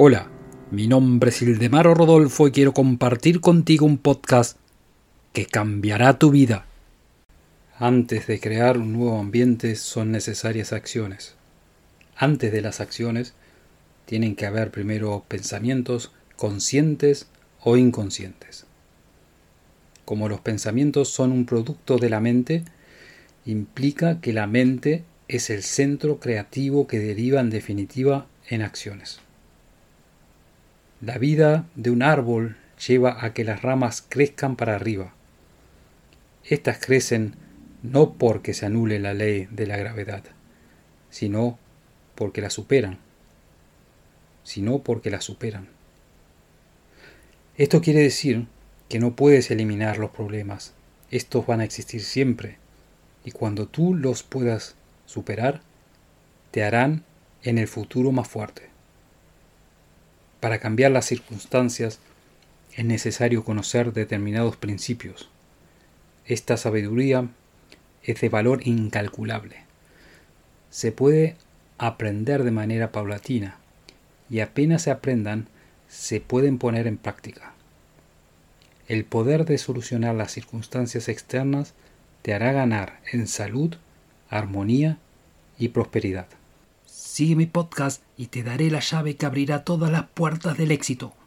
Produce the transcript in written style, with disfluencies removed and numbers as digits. Hola, mi nombre es Ildemaro Rodolfo y quiero compartir contigo un podcast que cambiará tu vida. Antes de crear un nuevo ambiente son necesarias acciones. Antes de las acciones tienen que haber primero pensamientos conscientes o inconscientes. Como los pensamientos son un producto de la mente, implica que la mente es el centro creativo que deriva en definitiva en acciones. La vida de un árbol lleva a que las ramas crezcan para arriba. Estas crecen no porque se anule la ley de la gravedad, sino porque la superan. Esto quiere decir que no puedes eliminar los problemas. Estos van a existir siempre, y cuando tú los puedas superar, te harán en el futuro más fuerte. Para cambiar las circunstancias es necesario conocer determinados principios. Esta sabiduría es de valor incalculable. Se puede aprender de manera paulatina y apenas se aprendan se pueden poner en práctica. El poder de solucionar las circunstancias externas te hará ganar en salud, armonía y prosperidad. Sigue mi podcast y te daré la llave que abrirá todas las puertas del éxito.